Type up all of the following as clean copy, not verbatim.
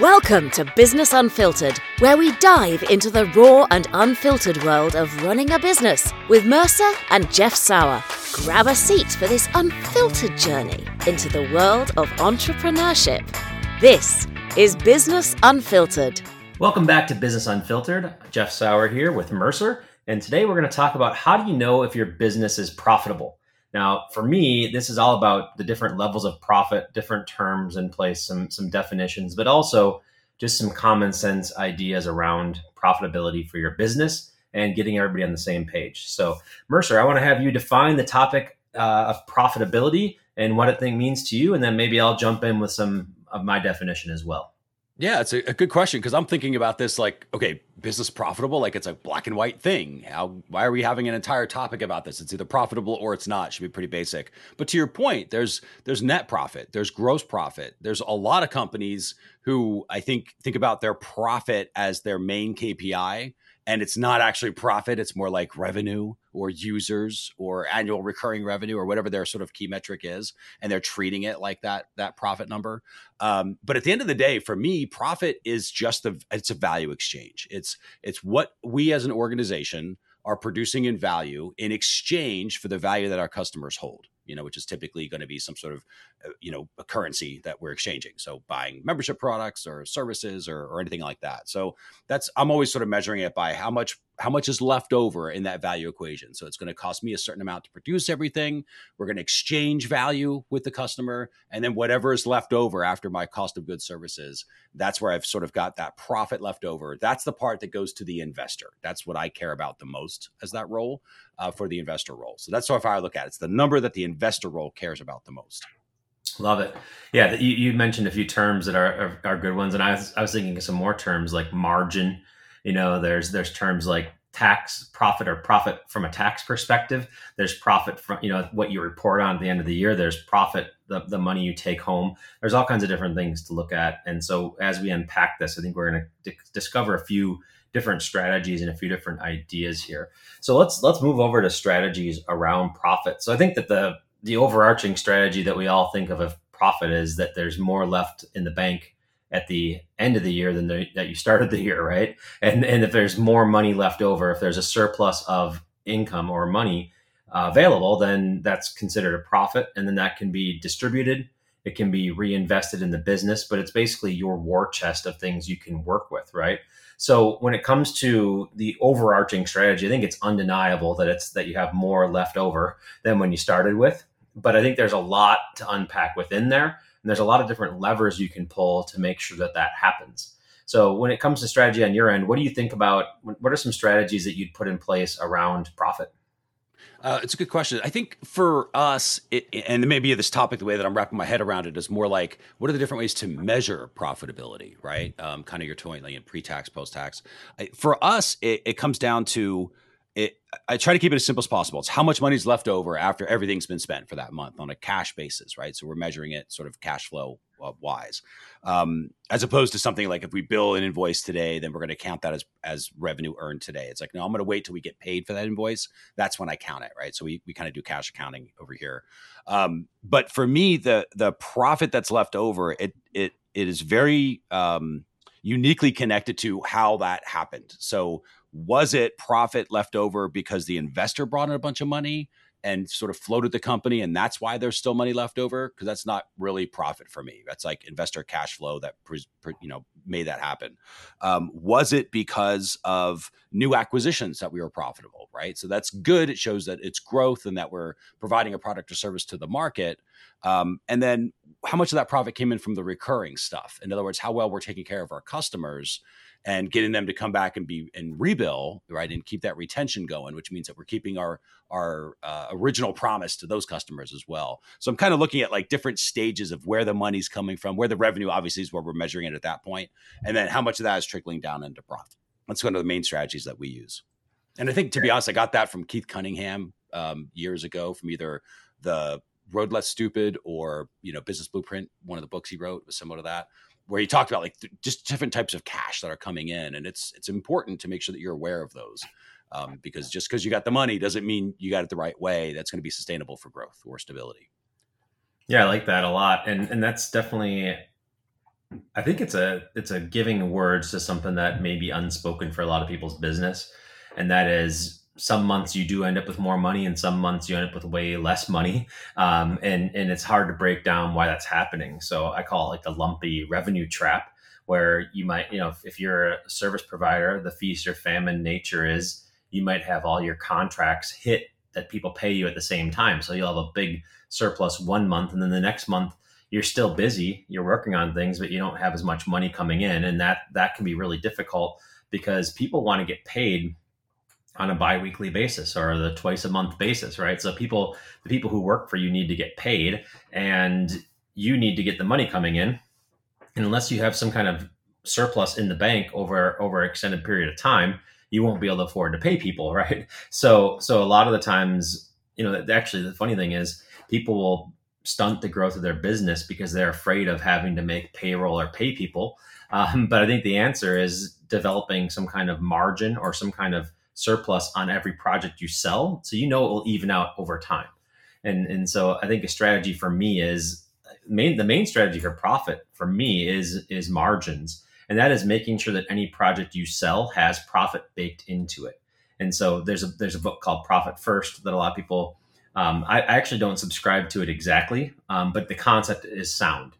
Welcome to Business Unfiltered, where we dive into the raw and unfiltered world of running a business with Mercer and Jeff Sauer. Grab a seat for this unfiltered journey into the world of entrepreneurship. This is Business Unfiltered. Welcome back to Business Unfiltered. Jeff Sauer here with Mercer, and today we're going to talk about how do you know if your business is profitable? Now, for me, this is all about the different levels of profit, different terms in place, some definitions, but also just some common sense ideas around profitability for your business and getting everybody on the same page. So, Mercer, I want to have you define the topic of profitability and what it means to you, and then maybe I'll jump in with some of my definition as well. Yeah, it's a good question because I'm thinking about this like, okay, business profitable, like it's a black and white thing. Why are we having an entire topic about this? It's either profitable or it's not. It should be pretty basic. But to your point, there's net profit, there's gross profit. There's a lot of companies who I think about their profit as their main KPI, and it's not actually profit. It's more like revenue or users or annual recurring revenue or whatever their sort of key metric is. And they're treating it like that profit number. But at the end of the day, for me, profit is just it's a value exchange. It's what we as an organization are producing in value in exchange for the value that our customers hold, which is typically going to be some sort of, a currency that we're exchanging. So buying membership products or services or anything like that. So I'm always sort of measuring it by how much is left over in that value equation. So it's going to cost me a certain amount to produce everything. We're going to exchange value with the customer. And then whatever is left over after my cost of goods services, that's where I've sort of got that profit left over. That's the part that goes to the investor. That's what I care about the most as that role for the investor role. So that's sort of how I look at it. It's the number that the investor role cares about the most. Love it. Yeah. You mentioned a few terms that are good ones. And I was thinking of some more terms like margin. There's terms like tax profit or profit from a tax perspective. There's profit from, what you report on at the end of the year. There's profit, the money you take home. There's all kinds of different things to look at. And so as we unpack this, I think we're going to discover a few different strategies and a few different ideas here. So let's move over to strategies around profit. So I think that the overarching strategy that we all think of profit is that there's more left in the bank at the end of the year than that you started the year, right? And if there's more money left over, if there's a surplus of income or money available, then that's considered a profit. And then that can be distributed. It can be reinvested in the business, but it's basically your war chest of things you can work with, right? So when it comes to the overarching strategy, I think it's undeniable that you have more left over than when you started with. But I think there's a lot to unpack within there. And there's a lot of different levers you can pull to make sure that happens. So when it comes to strategy on your end, what do you think about, what are some strategies that you'd put in place around profit? It's a good question. I think for us, and maybe this topic, the way that I'm wrapping my head around it is more like, what are the different ways to measure profitability, right? Kind of your point, like in pre-tax, post-tax. For us, it comes down to, I try to keep it as simple as possible. It's how much money's left over after everything's been spent for that month on a cash basis, right? So we're measuring it sort of cash flow wise, as opposed to something like if we bill an invoice today, then we're going to count that as revenue earned today. It's like, no, I'm going to wait till we get paid for that invoice. That's when I count it, right? So we kind of do cash accounting over here. But for me, the profit that's left over, it is very uniquely connected to how that happened. So was it profit left over because the investor brought in a bunch of money and sort of floated the company, and that's why there's still money left over? Because that's not really profit for me. That's like investor cash flow that made that happen. Was it because of new acquisitions that we were profitable, right? So that's good. It shows that it's growth and that we're providing a product or service to the market. And then how much of that profit came in from the recurring stuff? In other words, how well we're taking care of our customers and getting them to come back and rebill, right? And keep that retention going, which means that we're keeping our original promise to those customers as well. So I'm kind of looking at like different stages of where the money's coming from, where the revenue obviously is where we're measuring it at that point. And then how much of that is trickling down into profit. That's one of the main strategies that we use. And I think, to be honest, I got that from Keith Cunningham years ago from either the Road Less Stupid or, Business Blueprint. One of the books he wrote was similar to that, where he talked about like just different types of cash that are coming in. And it's important to make sure that you're aware of those because just because you got the money doesn't mean you got it the right way. That's going to be sustainable for growth or stability. Yeah, I like that a lot. And that's definitely I think it's a giving words to something that may be unspoken for a lot of people's business. And that is, some months you do end up with more money and some months you end up with way less money. And it's hard to break down why that's happening. So I call it like the lumpy revenue trap, where you might, if you're a service provider, the feast or famine nature is you might have all your contracts hit that people pay you at the same time. So you'll have a big surplus one month, and then the next month you're still busy, you're working on things, but you don't have as much money coming in. And that can be really difficult because people want to get paid on a biweekly basis or the twice a month basis, right? So the people who work for you need to get paid, and you need to get the money coming in. And unless you have some kind of surplus in the bank over an extended period of time, you won't be able to afford to pay people, right? So a lot of the times, actually the funny thing is people will stunt the growth of their business because they're afraid of having to make payroll or pay people. But I think the answer is developing some kind of margin or some kind of surplus on every project you sell, so it will even out over time. And so I think a strategy for me is the main strategy for profit for me is margins. And that is making sure that any project you sell has profit baked into it. And so there's a book called Profit First that a lot of people, I actually don't subscribe to it exactly, but the concept is sound,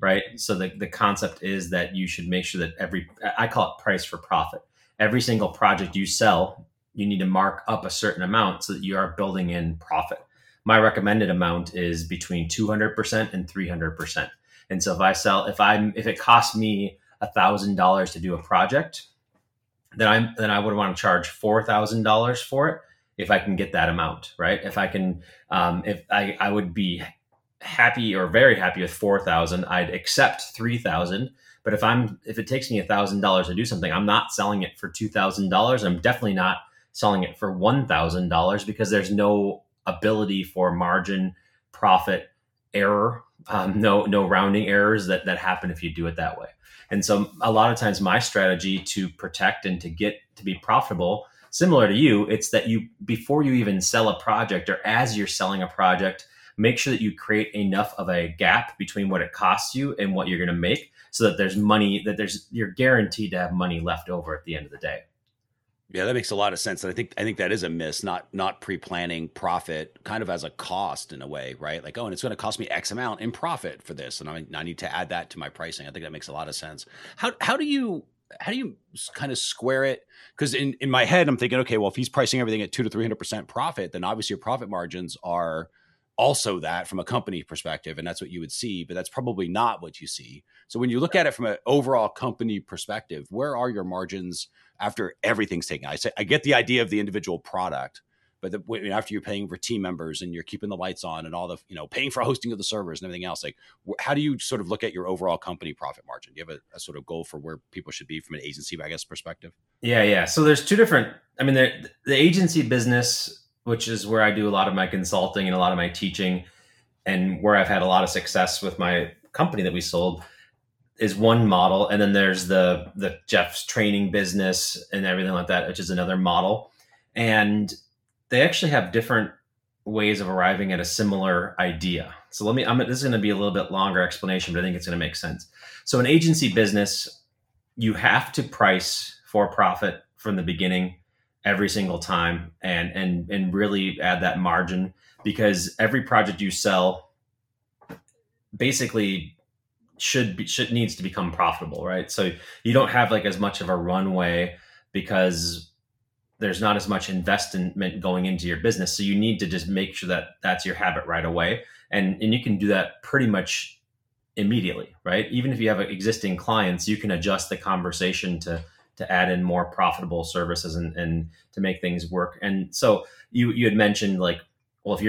right? So the concept is that you should make sure that I call it price for profit. Every single project you sell, you need to mark up a certain amount so that you are building in profit. My recommended amount is between 200% and 300%. And so if it costs me $1,000 to do a project, then I would want to charge $4,000 for it if I can get that amount, right? If I can, I would be happy or very happy with 4,000, I'd accept 3,000. But if it takes me $1,000 to do something, I'm not selling it for $2,000. I'm definitely not selling it for $1,000 because there's no ability for margin, profit, error, no rounding errors that happen if you do it that way. And so a lot of times my strategy to protect and to get to be profitable, similar to you, it's that you, before you even sell a project or as you're selling a project, make sure that you create enough of a gap between what it costs you and what you're going to make so that there's money, you're guaranteed to have money left over at the end of the day. Yeah, that makes a lot of sense. And I think that is a miss, not pre-planning profit kind of as a cost in a way, right? Like, and it's going to cost me X amount in profit for this. And I need to add that to my pricing. I think that makes a lot of sense. How do you kind of square it? Because in my head, I'm thinking, okay, well, if he's pricing everything at 200 to 300% profit, then obviously your profit margins are also that from a company perspective, and that's what you would see, but that's probably not what you see. So when you look at it from an overall company perspective, where are your margins after everything's taken? I get the idea of the individual product, but after you're paying for team members and you're keeping the lights on and all the, paying for hosting of the servers and everything else, like how do you sort of look at your overall company profit margin? Do you have a sort of goal for where people should be from an agency, I guess, perspective? Yeah. So there's two different, the agency business, which is where I do a lot of my consulting and a lot of my teaching and where I've had a lot of success with my company that we sold, is one model. And then there's the Jeff's training business and everything like that, which is another model. And they actually have different ways of arriving at a similar idea. So this is going to be a little bit longer explanation, but I think it's going to make sense. So an agency business, you have to price for profit from the beginning every single time and really add that margin, because every project you sell basically needs to become profitable, right? So you don't have like as much of a runway because there's not as much investment going into your business. So you need to just make sure that that's your habit right away. And you can do that pretty much immediately, right? Even if you have existing clients, you can adjust the conversation to add in more profitable services and to make things work. And so you had mentioned like, well, if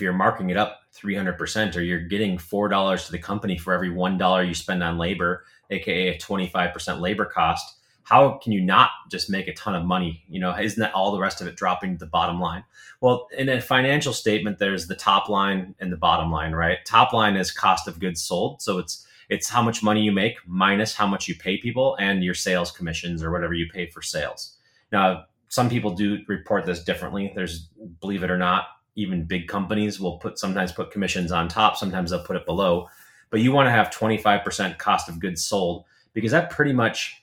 you're marking it up 300% or you're getting $4 to the company for every $1 you spend on labor, AKA a 25% labor cost, how can you not just make a ton of money? Isn't that all the rest of it dropping to the bottom line? Well, in a financial statement, there's the top line and the bottom line, right? Top line is cost of goods sold. So it's how much money you make minus how much you pay people and your sales commissions or whatever you pay for sales. Now, some people do report this differently. There's, believe it or not, even big companies will sometimes put commissions on top. Sometimes they'll put it below. but you want to have 25% cost of goods sold, because that pretty much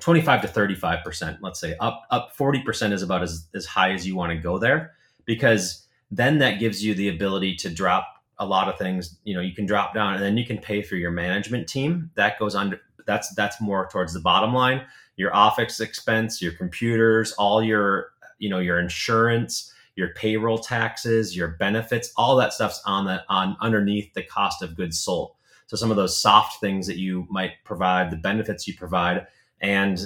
25 to 35%, let's say up 40% is about as high as you want to go there, because then that gives you the ability to drop a lot of things. You know, you can drop down and then you can pay for your management team. That goes under, that's more towards the bottom line, your office expense, your computers, all your, you know, your insurance, your payroll taxes, your benefits, all that stuff's on underneath the cost of goods sold. So some of those soft things that you might provide, the benefits you provide, and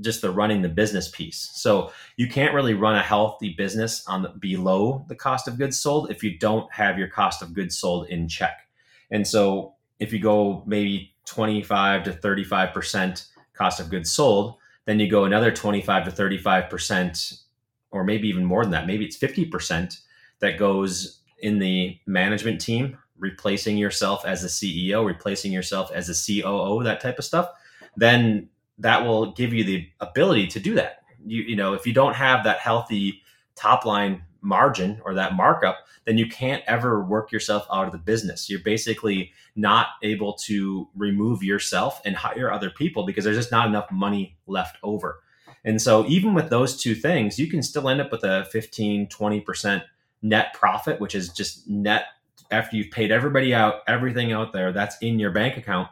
just the running the business piece. So you can't really run a healthy business on the, below the cost of goods sold if you don't have your cost of goods sold in check. And so if you go maybe 25 to 35% cost of goods sold, then you go another 25 to 35%, or maybe even more than that, maybe it's 50% that goes in the management team, replacing yourself as a CEO, replacing yourself as a COO, that type of stuff. Then that will give you the ability to do that. You know, if you don't have that healthy top line margin or that markup, then you can't ever work yourself out of the business. You're basically not able to remove yourself and hire other people because there's just not enough money left over. And so even with those two things, you can still end up with a 15, 20% net profit, which is just net after you've paid everybody out, everything out there that's in your bank account,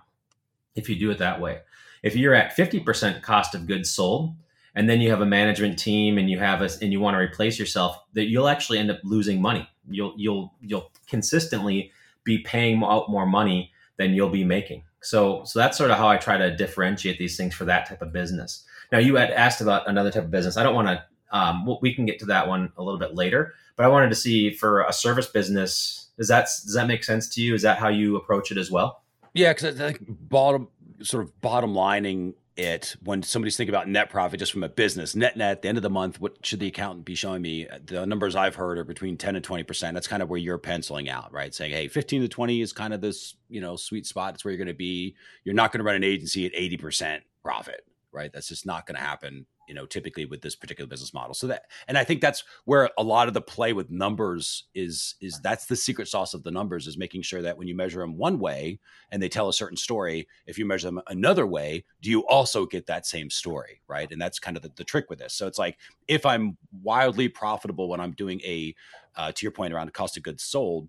if you do it that way. If you're at 50% cost of goods sold, and then you have a management team and you want to replace yourself, that you'll actually end up losing money. You'll consistently be paying out more money than you'll be making. So that's sort of how I try to differentiate these things for that type of business. Now, you had asked about another type of business. I don't want to. We can get to that one a little bit later. But I wanted to see, for a service business, does that make sense to you? Is that how you approach it as well? Yeah, because I think bottom lining it, when somebody's thinking about net profit just from a business, net at the end of the month, what should the accountant be showing me? The numbers I've heard are between 10 and 20%. That's kind of where you're penciling out, right? Saying, hey, 15 to 20 is kind of this, you know, sweet spot. It's where you're going to be. You're not going to run an agency at 80% profit, right? That's just not going to happen, you know, typically with this particular business model. So that, and I think that's where a lot of the play with numbers is that's the secret sauce of the numbers, is making sure that when you measure them one way and they tell a certain story, if you measure them another way, do you also get that same story, right? And that's kind of the trick with this. So it's like, if I'm wildly profitable when I'm doing to your point around the cost of goods sold,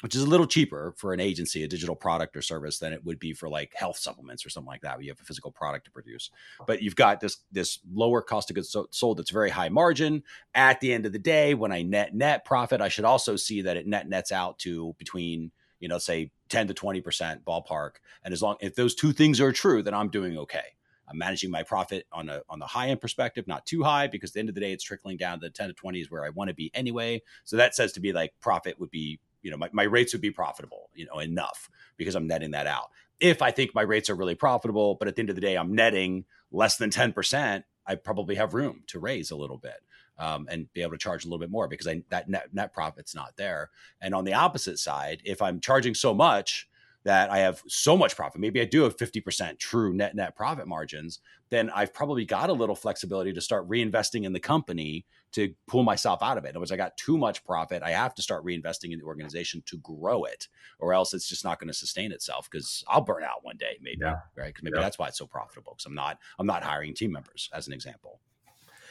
which is a little cheaper for an agency, a digital product or service, than it would be for like health supplements or something like that, where you have a physical product to produce. But you've got this lower cost of goods sold that's very high margin. At the end of the day, when I net profit, I should also see that it nets out to between, you know, say 10 to 20% ballpark. And as long if those two things are true, then I'm doing okay. I'm managing my profit on the high end perspective, not too high, because at the end of the day, it's trickling down to 10 to 20 is where I want to be anyway. So that says to be like profit would be, you know, my rates would be profitable, you know, enough, because I'm netting that out. If I think my rates are really profitable, but at the end of the day, I'm netting less than 10%, I probably have room to raise a little bit and be able to charge a little bit more, because that net profit's not there. And on the opposite side, if I'm charging so much that I have so much profit, maybe I do have 50% true net profit margins, then I've probably got a little flexibility to start reinvesting in the company to pull myself out of it. In other words, I got too much profit. I have to start reinvesting in the organization to grow it, or else it's just not going to sustain itself, because I'll burn out one day, maybe, yeah. Right? Because maybe that's why it's so profitable, because I'm not hiring team members, as an example.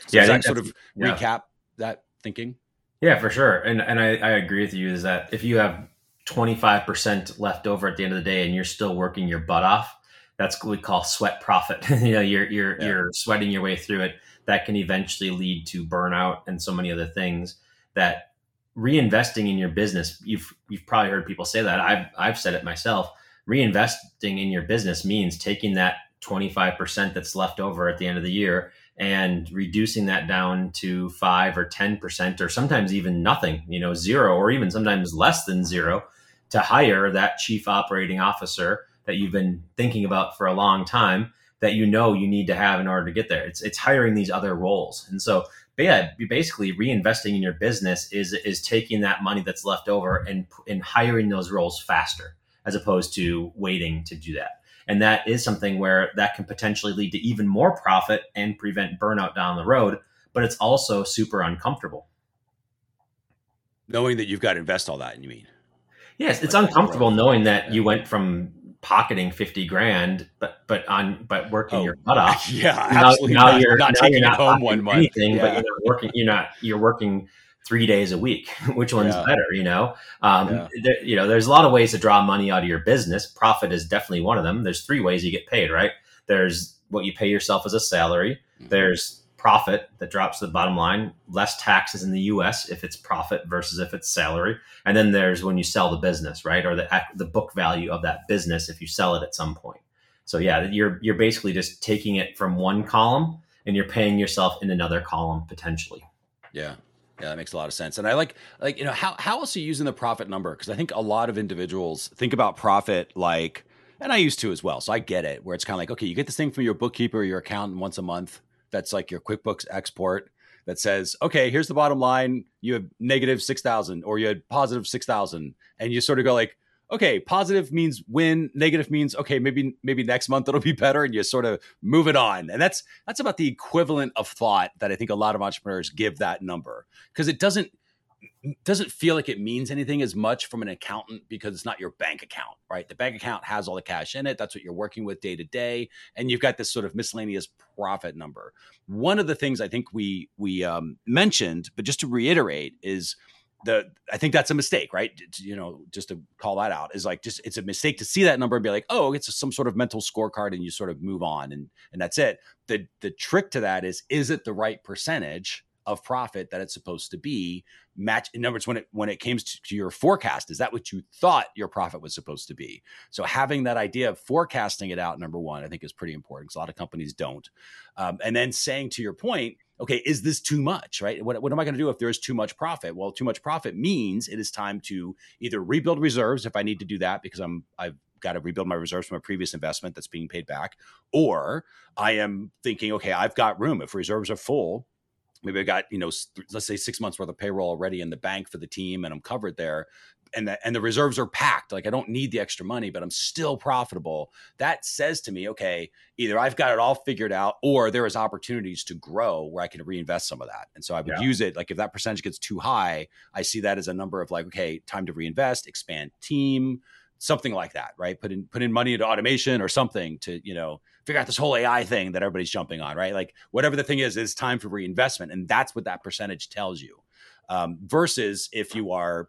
So yeah, does that sort of recap that thinking? Yeah, for sure. And I agree with you, is that if you have 25% left over at the end of the day and you're still working your butt off, that's what we call sweat profit. You know, you're sweating your way through it. That can eventually lead to burnout and so many other things. That reinvesting in your business, you've probably heard people say that. I've said it myself. Reinvesting in your business means taking that 25% that's left over at the end of the year and reducing that down to 5 or 10%, or sometimes even nothing, you know, zero, or even sometimes less than zero, to hire that chief operating officer that you've been thinking about for a long time, that you know you need to have in order to get there. It's hiring these other roles. And so, yeah, basically reinvesting in your business is taking that money that's left over and hiring those roles faster, as opposed to waiting to do that. And that is something where that can potentially lead to even more profit and prevent burnout down the road, but it's also super uncomfortable. Knowing that you've got to invest all that, you mean? Yes, it's uncomfortable knowing that you went from pocketing $50,000, but working your butt off. Yeah, absolutely. Now you're not taking it home one month. Anything, yeah. But you're not working. You're working 3 days a week. Which one's better? There's a lot of ways to draw money out of your business. Profit is definitely one of them. There's three ways you get paid, right? There's what you pay yourself as a salary. Mm-hmm. There's profit that drops to the bottom line, less taxes in the US if it's profit versus if it's salary. And then there's when you sell the business, right? Or the book value of that business if you sell it at some point. So yeah, you're basically just taking it from one column and you're paying yourself in another column potentially. Yeah. Yeah, that makes a lot of sense. And I like, how else are you using the profit number? Because I think a lot of individuals think about profit like, and I used to as well. So I get it, where it's kind of like, okay, you get this thing from your bookkeeper or your accountant once a month. That's like your QuickBooks export that says, okay, here's the bottom line. You have negative 6,000 or you had positive 6,000. And you sort of go like, okay, positive means win, negative means, okay, maybe next month it'll be better. And you sort of move it on. And that's about the equivalent of thought that I think a lot of entrepreneurs give that number, because it doesn't feel like it means anything as much from an accountant, because it's not your bank account, right? The bank account has all the cash in it. That's what you're working with day to day. And you've got this sort of miscellaneous profit number. One of the things I think we mentioned, but just to reiterate, is I think that's a mistake, right? Just to call that out, is like, just, it's a mistake to see that number and be like, oh, it's some sort of mental scorecard and you sort of move on and that's it. The trick to that is it the right percentage of profit that it's supposed to be? Match in other words, when it came to your forecast, is that what you thought your profit was supposed to be? So having that idea of forecasting it out, number one, I think is pretty important, because a lot of companies don't. And then saying, to your point, okay, is this too much, right? What am I going to do if there is too much profit? Well, too much profit means it is time to either rebuild reserves if I need to do that, because I've got to rebuild my reserves from a previous investment that's being paid back, or I am thinking, okay, I've got room. If reserves are full, maybe I got, let's say 6 months worth of payroll already in the bank for the team and I'm covered there, and the reserves are packed. Like, I don't need the extra money, but I'm still profitable. That says to me, okay, either I've got it all figured out or there is opportunities to grow where I can reinvest some of that. And so I would use it. Like, if that percentage gets too high, I see that as a number of like, okay, time to reinvest, expand team, something like that, right? Put in money into automation or something to, figure out this whole AI thing that everybody's jumping on, right? Like, whatever the thing is, it's time for reinvestment. And that's what that percentage tells you. Versus if you are,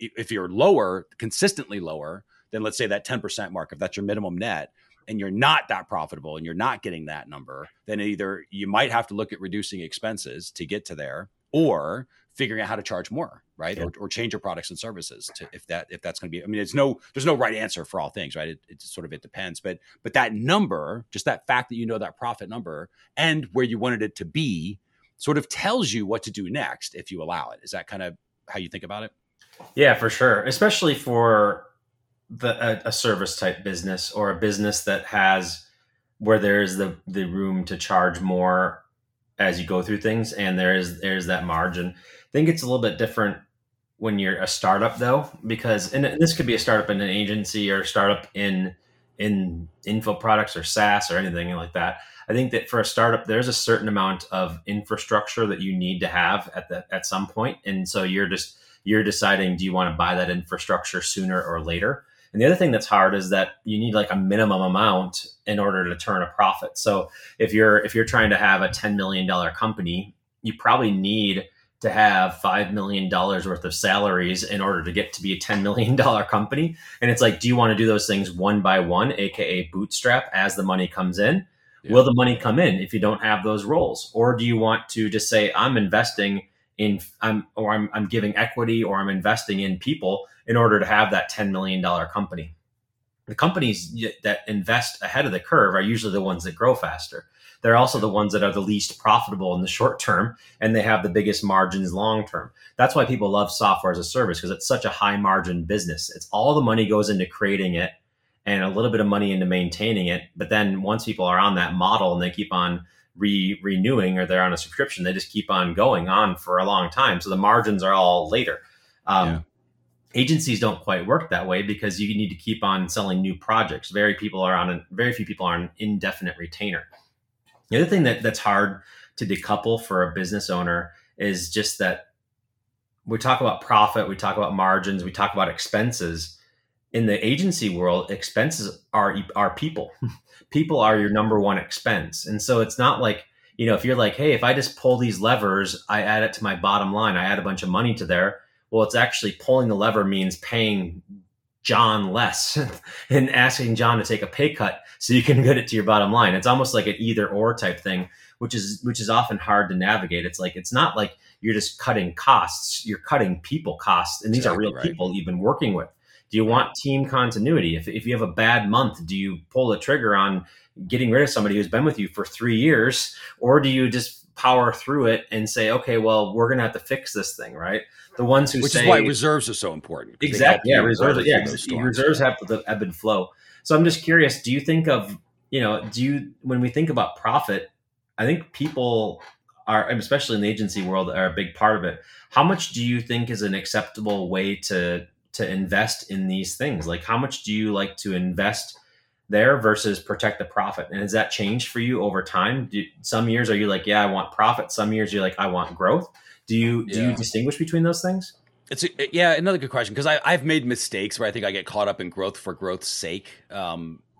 if you're lower, consistently lower, then let's say that 10% mark, if that's your minimum net, and you're not that profitable and you're not getting that number, then either you might have to look at reducing expenses to get to there, or figuring out how to charge more, right? Yeah. Or change your products and services to, if that's going to be, there's no right answer for all things, right? It depends, but that number, just that fact that that profit number and where you wanted it to be, sort of tells you what to do next if you allow it. Is that kind of how you think about it? Yeah, for sure. Especially for a service type business, or a business that has, where there's the room to charge more as you go through things, and there's that margin. I think it's a little bit different when you're a startup, though, because, and this could be a startup in an agency or a startup in info products or SaaS or anything like that. I think that for a startup, there's a certain amount of infrastructure that you need to have at some point. And so you're deciding, do you want to buy that infrastructure sooner or later? And the other thing that's hard is that you need like a minimum amount in order to turn a profit. So if you're trying to have a $10 million company, you probably need to have $5 million worth of salaries in order to get to be a $10 million company. And it's like, do you want to do those things one by one, AKA bootstrap, as the money comes in? Yeah. Will the money come in if you don't have those roles? Or do you want to just say, I'm investing in, I'm giving equity, or I'm investing in people in order to have that $10 million company? The companies that invest ahead of the curve are usually the ones that grow faster. They're also the ones that are the least profitable in the short term, and they have the biggest margins long term. That's why people love software as a service, because it's such a high margin business. It's all the money goes into creating it and a little bit of money into maintaining it. But then once people are on that model and they keep on renewing, or they're on a subscription, they just keep on going on for a long time. So the margins are all later. Agencies don't quite work that way, because you need to keep on selling new projects. Very few people are on an indefinite retainer. The other thing that's hard to decouple for a business owner is just that we talk about profit, we talk about margins, we talk about expenses. In the agency world, expenses are people. People are your number one expense. And so it's not like, you know, if you're like, hey, if I just pull these levers, I add it to my bottom line, I add a bunch of money to there. Well, it's actually pulling the lever means paying John less and asking John to take a pay cut so you can get it to your bottom line. It's almost like an either or type thing, which is often hard to navigate. It's like, it's not like you're just cutting costs, you're cutting people costs. And these exactly are real people you've been working with. Do you want team continuity? If you have a bad month, do you pull the trigger on getting rid of somebody who's been with you for 3 years? Or do you just power through it and say, okay, well, we're going to have to fix this thing, right? The ones who which is why reserves are so important. Exactly. Yeah, reserves have the ebb and flow. So I'm just curious, do you think of, you know, when we think about profit, I think people are, especially in the agency world, are a big part of it. How much do you think is an acceptable way to invest in these things? Like, how much do you like to invest there versus protect the profit? And has that changed for you over time? Some years are you like, yeah, I want profit. Some years you're like, I want growth. Do you distinguish between those things? It's another good question. Cause I've made mistakes where I think I get caught up in growth for growth's sake.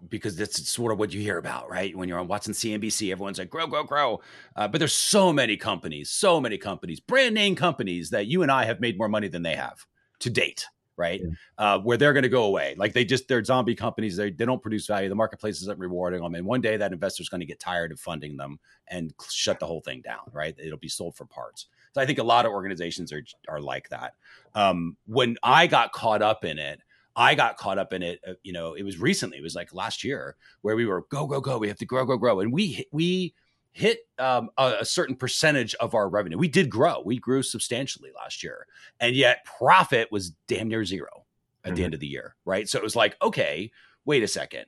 Because that's sort of what you hear about, right? When you're on watching CNBC, everyone's like, grow, grow, grow. But there's so many companies, brand name companies that you and I have made more money than they have to date, right? Yeah. Where they're going to go away. Like they're zombie companies. They don't produce value. The marketplace isn't rewarding them. And one day that investor's going to get tired of funding them and shut the whole thing down, right? It'll be sold for parts. So I think a lot of organizations are like that. When I got caught up in it, you know, it was recently, it was like last year where we were go, go, go, we have to grow, grow, grow. And we hit a certain percentage of our revenue. We did grow. We grew substantially last year. And yet profit was damn near zero at the end of the year, right? So it was like, okay, wait a second.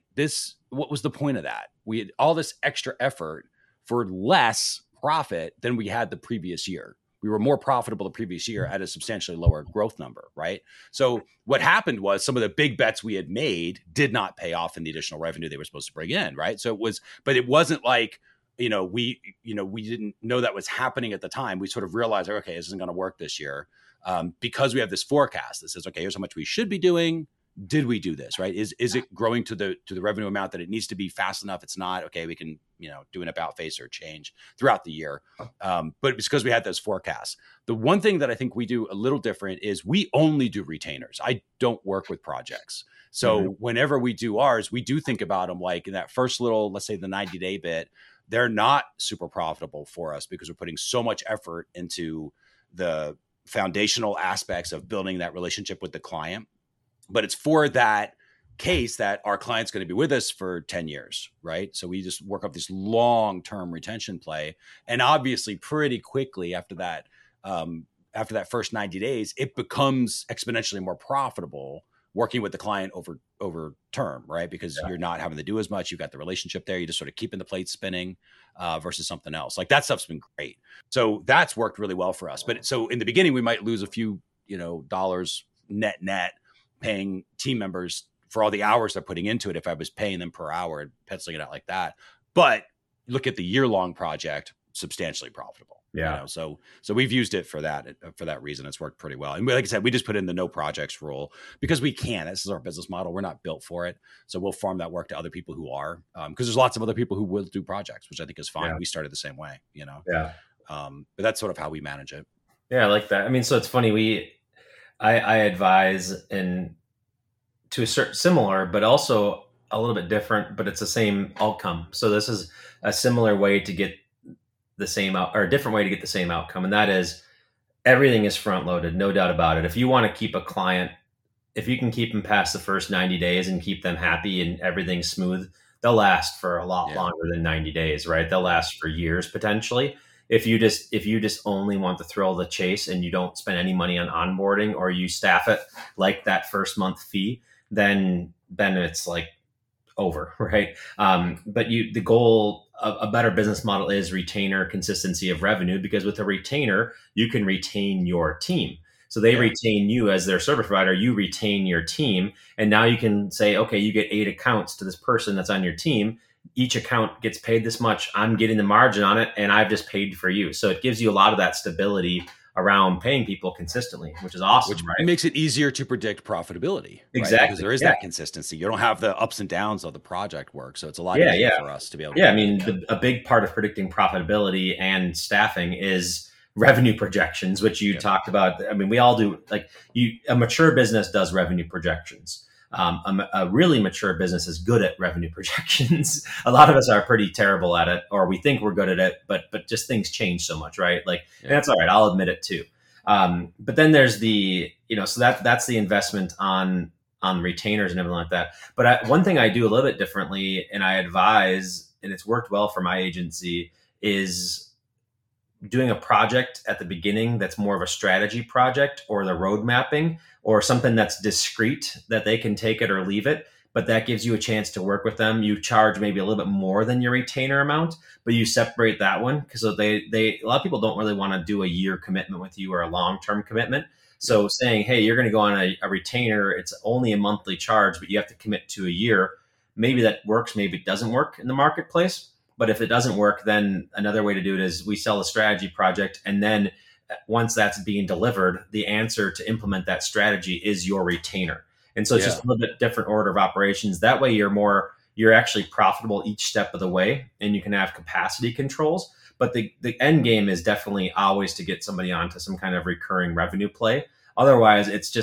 What was the point of that? We had all this extra effort for less profit than we had the previous year. We were more profitable the previous year at a substantially lower growth number, right? So what happened was some of the big bets we had made did not pay off in the additional revenue they were supposed to bring in, right? So it wasn't like, we didn't know that was happening at the time. We sort of realized, okay, this isn't going to work this year because we have this forecast that says, okay, here's how much we should be doing. Did we do this, right? Is it growing to the revenue amount that it needs to be fast enough? It's not. Okay, we can, do an about face or change throughout the year. But it's because we had those forecasts. The one thing that I think we do a little different is we only do retainers. I don't work with projects. So whenever we do ours, we do think about them like in that first little, let's say the 90-day bit, they're not super profitable for us because we're putting so much effort into the foundational aspects of building that relationship with the client. But it's for that case that our client's going to be with us for 10 years, right? So we just work up this long-term retention play. And obviously pretty quickly after that first 90 days, it becomes exponentially more profitable working with the client over term, right? Because you're not having to do as much. You've got the relationship there. You're just sort of keeping the plate spinning versus something else. Like that stuff's been great. So that's worked really well for us. But so in the beginning, we might lose a few, dollars net paying team members for all the hours they're putting into it. If I was paying them per hour and penciling it out like that, but look at the year-long project, substantially profitable. Yeah. So we've used it for that reason. It's worked pretty well. And like I said, we just put in the no projects rule because we can. This is our business model. We're not built for it. So we'll farm that work to other people who are, because there's lots of other people who will do projects, which I think is fine. Yeah. We started the same way, Yeah. But that's sort of how we manage it. Yeah, I like that. I mean, so it's funny. I advise and to a certain similar, but also a little bit different, but it's the same outcome. So this is a similar way to get the same out or a different way to get the same outcome. And that is everything is front loaded, no doubt about it. If you want to keep a client, if you can keep them past the first 90 days and keep them happy and everything's smooth, they'll last for a lot longer than 90 days, right? They'll last for years potentially. If you just only want the thrill of the chase and you don't spend any money on onboarding or you staff it like that first month fee, then it's like over, right? But the goal of a better business model is retainer consistency of revenue, because with a retainer, you can retain your team. So they retain you as their service provider, you retain your team. And now you can say, okay, you get 8 accounts to this person that's on your team. Each account gets paid this much. I'm getting the margin on it and I've just paid for you. So it gives you a lot of that stability around paying people consistently, which is awesome. Which makes it easier to predict profitability. Exactly. Right? Because there is that consistency. You don't have the ups and downs of the project work. So it's a lot easier for us to be able to. I mean, a big part of predicting profitability and staffing is revenue projections, which you talked about. I mean, we all do, like a mature business does revenue projections. A really mature business is good at revenue projections. A lot of us are pretty terrible at it, or we think we're good at it, but just things change so much, right? Like, and that's all right. I'll admit it too. But then there's the, so that's the investment on retainers and everything like that. But one thing I do a little bit differently, and I advise, and it's worked well for my agency, is doing a project at the beginning that's more of a strategy project or the road mapping or something that's discrete that they can take it or leave it, but that gives you a chance to work with them. You charge maybe a little bit more than your retainer amount, but you separate that one because a lot of people don't really want to do a year commitment with you or a long-term commitment. So saying, hey, you're going to go on a retainer, it's only a monthly charge, but you have to commit to a year. Maybe that works, maybe it doesn't work in the marketplace. But if it doesn't work, then another way to do it is we sell a strategy project. And then once that's being delivered, the answer to implement that strategy is your retainer. And so it's just a little bit different order of operations. That way you're actually profitable each step of the way, and you can have capacity controls. But the end game is definitely always to get somebody onto some kind of recurring revenue play. Otherwise, it's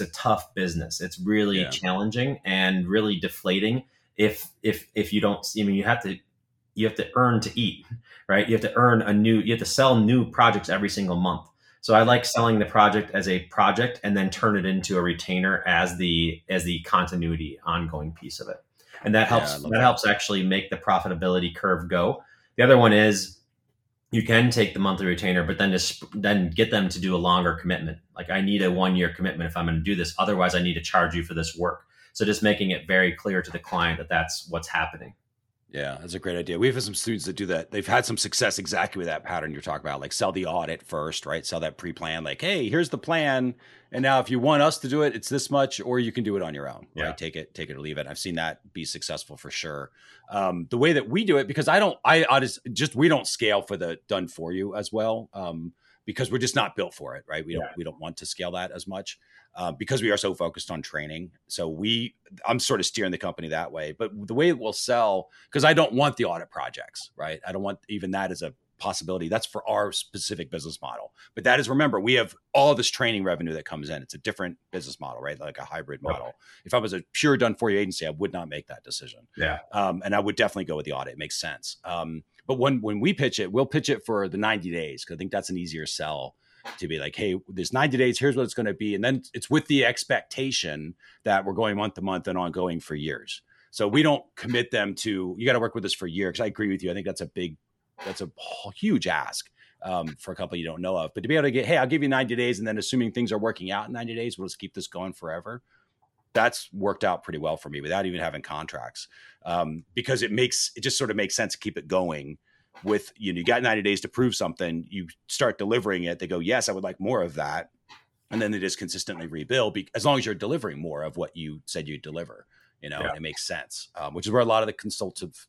a tough business. It's really challenging and really deflating if you don't, you have to earn to eat, right? You have to you have to sell new projects every single month. So I like selling the project as a project and then turn it into a retainer as the continuity ongoing piece of it. And that helps, helps actually make the profitability curve go. The other one is you can take the monthly retainer, but then get them to do a longer commitment. Like I need a 1-year commitment if I'm going to do this. Otherwise I need to charge you for this work. So just making it very clear to the client that that's what's happening. Yeah, that's a great idea. We've had some students that do that. They've had some success exactly with that pattern you're talking about, like sell the audit first, right? Sell that pre-plan, like, hey, here's the plan. And now if you want us to do it, it's this much, or you can do it on your own, right? Take it or leave it. I've seen that be successful for sure. The way that we do it, because we don't scale for the done for you as well. Because we're just not built for it, right? We don't want to scale that as much because we are so focused on training. So I'm sort of steering the company that way, but the way it will sell, because I don't want the audit projects, right? I don't want even that as a possibility. That's for our specific business model. But that is, remember, we have all this training revenue that comes in. It's a different business model, right? Like a hybrid model. Right. If I was a pure done for you agency, I would not make that decision. Yeah. And I would definitely go with the audit. It makes sense. But when we pitch it, we'll pitch it for the 90 days. Cause I think that's an easier sell to be like, hey, there's 90 days, here's what it's going to be. And then it's with the expectation that we're going month to month and ongoing for years. So we don't commit them to, you got to work with us for a year. Cause I agree with you. I think that's a huge ask for a company you don't know of, but to be able to get, hey, I'll give you 90 days. And then assuming things are working out in 90 days, we'll just keep this going forever. That's worked out pretty well for me without even having contracts because it just sort of makes sense to keep it going with, you got 90 days to prove something, you start delivering it. They go, yes, I would like more of that. And then they just consistently rebuild as long as you're delivering more of what you said you'd deliver. It makes sense, which is where a lot of the consultative,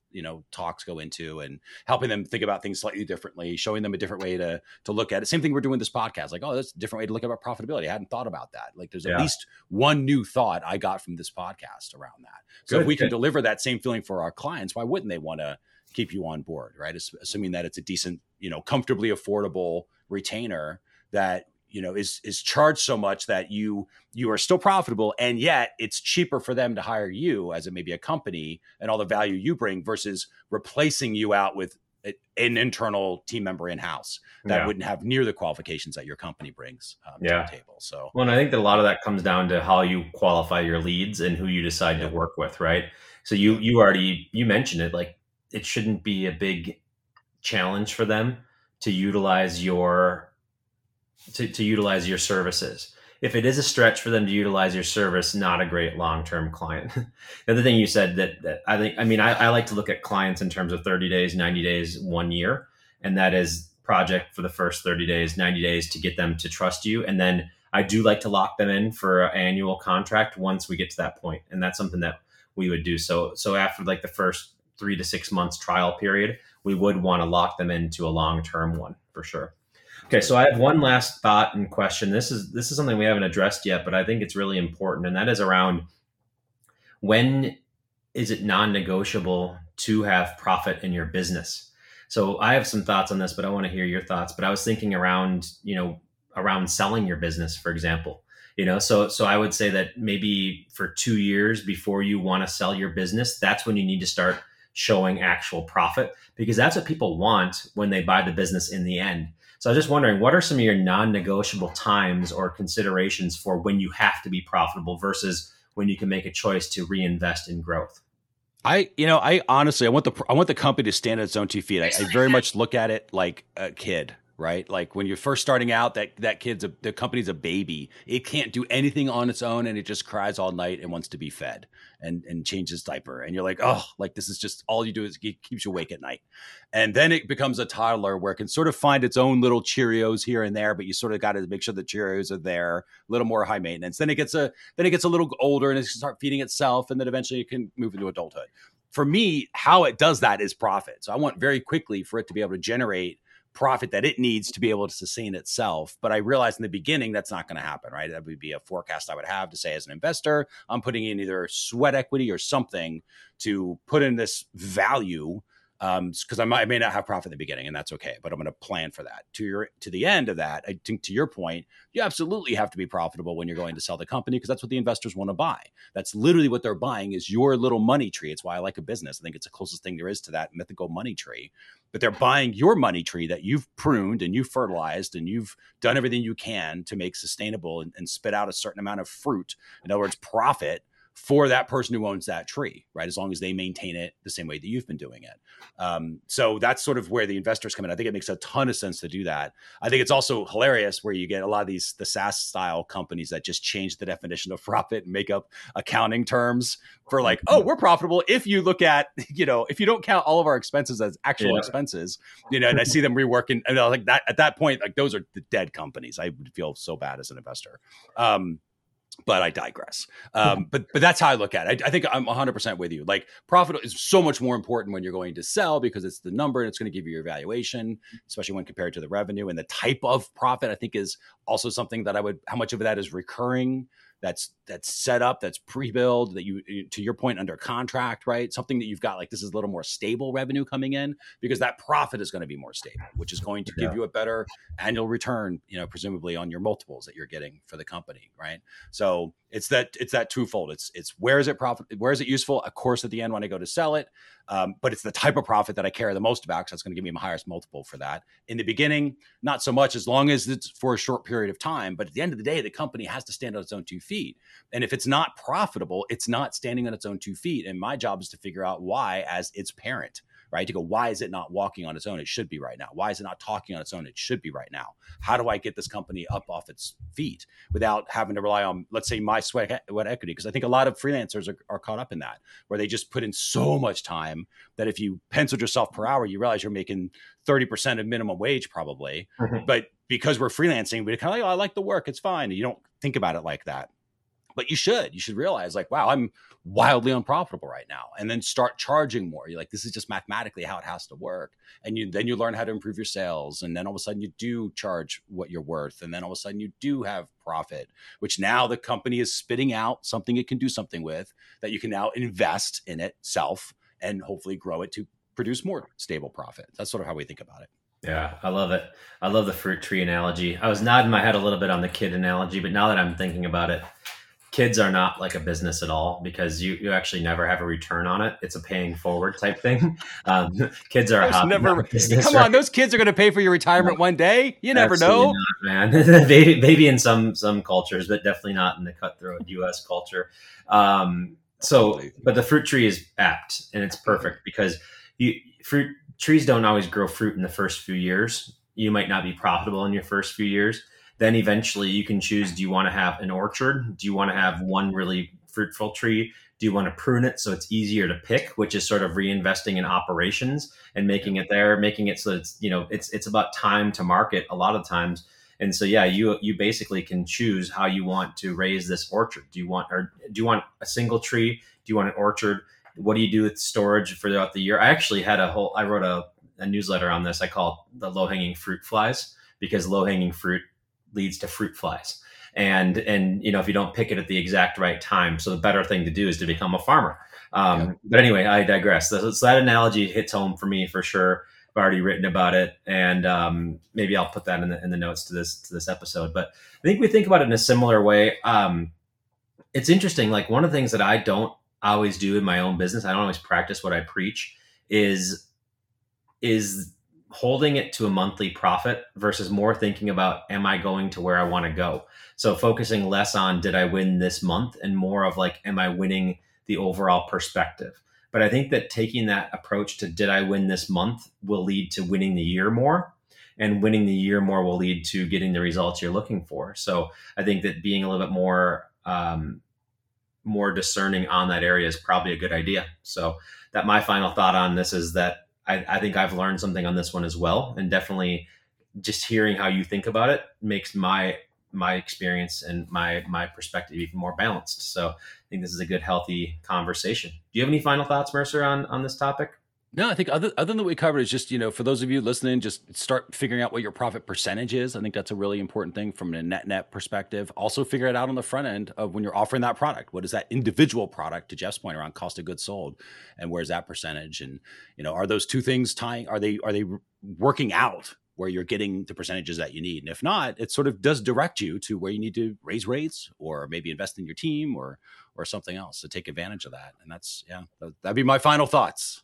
talks go into and helping them think about things slightly differently, showing them a different way to look at it. Same thing we're doing this podcast, like, oh, that's a different way to look at profitability. I hadn't thought about that. Like there's at least one new thought I got from this podcast around that. So if we can deliver that same feeling for our clients, why wouldn't they want to keep you on board, right? Assuming that it's a decent, comfortably affordable retainer that is charged so much that you are still profitable, and yet it's cheaper for them to hire you as it may be a company and all the value you bring versus replacing you out with an internal team member in-house that wouldn't have near the qualifications that your company brings to the table. So, well, and I think that a lot of that comes down to how you qualify your leads and who you decide to work with, right? So you mentioned it, like it shouldn't be a big challenge for them to utilize your services. If it is a stretch for them to utilize your service, not a great long-term client. The other thing you said that I think, I like to look at clients in terms of 30 days, 90 days, 1 year. And that is project for the first 30 days, 90 days to get them to trust you. And then I do like to lock them in for an annual contract once we get to that point. And that's something that we would do. So after like the first 3 to 6 months trial period, we would want to lock them into a long-term one for sure. Okay, so I have one last thought and question. This is something we haven't addressed yet, but I think it's really important, and that is around when is it non-negotiable to have profit in your business? So I have some thoughts on this, but I want to hear your thoughts. But I was thinking around selling your business, for example. So I would say that maybe for 2 years before you want to sell your business, that's when you need to start showing actual profit, because that's what people want when they buy the business in the end. So I was just wondering, what are some of your non-negotiable times or considerations for when you have to be profitable versus when you can make a choice to reinvest in growth? I honestly want the company to stand on its own two feet. I very much look at it like a kid, right? Like when you're first starting out, the company's a baby. It can't do anything on its own, and it just cries all night and wants to be fed and change its diaper. And you're like, oh, like this is just all you do is it keeps you awake at night. And then it becomes a toddler where it can sort of find its own little Cheerios here and there, but you sort of got to make sure the Cheerios are there, a little more high maintenance. Then it gets a little older and it can start feeding itself. And then eventually it can move into adulthood. For me, how it does that is profit. So I want very quickly for it to be able to generate profit that it needs to be able to sustain itself. But I realized in the beginning, that's not going to happen, right? That would be a forecast I would have to say as an investor, I'm putting in either sweat equity or something to put in this value, because I may not have profit in the beginning, and that's okay, but I'm going to plan for that. To the end of that, I think to your point, you absolutely have to be profitable when you're going to sell the company, because that's what the investors want to buy. That's literally what they're buying is your little money tree. It's why I like a business. I think it's the closest thing there is to that mythical money tree, but they're buying your money tree that you've pruned and you've fertilized and you've done everything you can to make sustainable and spit out a certain amount of fruit. In other words, profit for that person who owns that tree, right? As long as they maintain it the same way that you've been doing it. So that's sort of where the investors come in. I think it makes a ton of sense to do that. I think it's also hilarious where you get a lot of the SaaS style companies that just change the definition of profit and make up accounting terms for like, oh, we're profitable if you look at, if you don't count all of our expenses as actual expenses, and I see them reworking. And I was like that at that point, like those are the dead companies. I would feel so bad as an investor. But I digress. But that's how I look at it. I think I'm 100% with you. Like profit is so much more important when you're going to sell, because it's the number and it's going to give you your valuation, especially when compared to the revenue. And the type of profit I think is also something that how much of that is recurring, that's set up, that's pre-billed, that you, to your point, under contract, right? Something that you've got like, this is a little more stable revenue coming in, because that profit is going to be more stable, which is going to give you a better annual return, presumably on your multiples that you're getting for the company, right? So it's that twofold. It's where is it profit? Where is it useful? Of course, at the end when I go to sell it, but it's the type of profit that I care the most about, because that's going to give me my highest multiple for that. In the beginning, not so much, as long as it's for a short period of time. But at the end of the day, the company has to stand on its own two feet. And if it's not profitable, it's not standing on its own two feet. And my job is to figure out why, as its parent, right? To go, why is it not walking on its own? It should be right now. Why is it not talking on its own? It should be right now. How do I get this company up off its feet without having to rely on, let's say, my sweat equity? Because I think a lot of freelancers are caught up in that, where they just put in so much time that if you penciled yourself per hour, you realize you're making 30% of minimum wage probably. Mm-hmm. But because we're freelancing, we're kind of like, oh, I like the work. It's fine. And you don't think about it like that. But you should realize like, wow, I'm wildly unprofitable right now, and then start charging more. You're like, this is just mathematically how it has to work. And then you learn how to improve your sales. And then all of a sudden you do charge what you're worth. And then all of a sudden you do have profit, which now the company is spitting out something it can do something with, that you can now invest in itself and hopefully grow it to produce more stable profit. That's sort of how we think about it. Yeah, I love it. I love the fruit tree analogy. I was nodding my head a little bit on the kid analogy, but now that I'm thinking about it, kids are not like a business at all, because you actually never have a return on it. It's a paying forward type thing. Kids are a hobby, never, business, come on, right? Those kids are going to pay for your retirement one day. You never know, not, man. Maybe in some cultures, but definitely not in the cutthroat U.S. culture. But the fruit tree is apt and it's perfect, because fruit trees don't always grow fruit in the first few years. You might not be profitable in your first few years. Then eventually you can choose, do you want to have an orchard? Do you want to have one really fruitful tree? Do you want to prune it so it's easier to pick, which is sort of reinvesting in operations and making it so it's, it's about time to market a lot of times. And so, yeah, you basically can choose how you want to raise this orchard. Do you want a single tree? Do you want an orchard? What do you do with storage throughout the year? I wrote a newsletter on this. I call it the low hanging fruit flies. because low-hanging fruit leads to fruit flies. And you know, if you don't pick it at the exact right time, so the better thing to do is to become a farmer. But anyway, I digress. So that analogy hits home for me for sure. I've already written about it, and maybe I'll put that in the notes to this episode. But I think we think about it in a similar way. It's interesting. Like, one of the things that I don't always do in my own business, I don't always practice what I preach, is holding it to a monthly profit versus more thinking about, am I going to where I want to go? So focusing less on, did I win this month, and more of like, am I winning the overall perspective? But I think that taking that approach to, did I win this month, will lead to winning the year more, and winning the year more will lead to getting the results you're looking for. So I think that being a little bit more discerning on that area is probably a good idea. So that my final thought on this is that I think I've learned something on this one as well. And definitely just hearing how you think about it makes my experience and my perspective even more balanced. So I think this is a good, healthy conversation. Do you have any final thoughts, Mercer, on this topic? No, I think other than what we covered is just, you know, for those of you listening, just start figuring out what your profit percentage is. I think that's a really important thing from a net perspective. Also figure it out on the front end of when you're offering that product. What is that individual product, to Jeff's point, around cost of goods sold, and where's that percentage? And, you know, are those two things tying, are they working out where you're getting the percentages that you need? And if not, it sort of does direct you to where you need to raise rates, or maybe invest in your team or something else. So take advantage of that. And that'd be my final thoughts.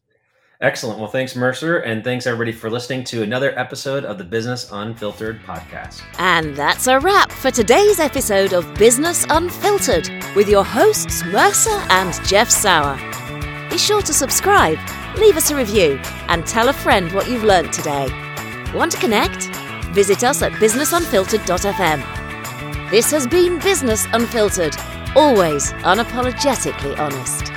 Excellent. Well, thanks, Mercer. And thanks, everybody, for listening to another episode of the Business Unfiltered podcast. And that's a wrap for today's episode of Business Unfiltered with your hosts, Mercer and Jeff Sauer. Be sure to subscribe, leave us a review, and tell a friend what you've learned today. Want to connect? Visit us at businessunfiltered.fm. This has been Business Unfiltered, always unapologetically honest.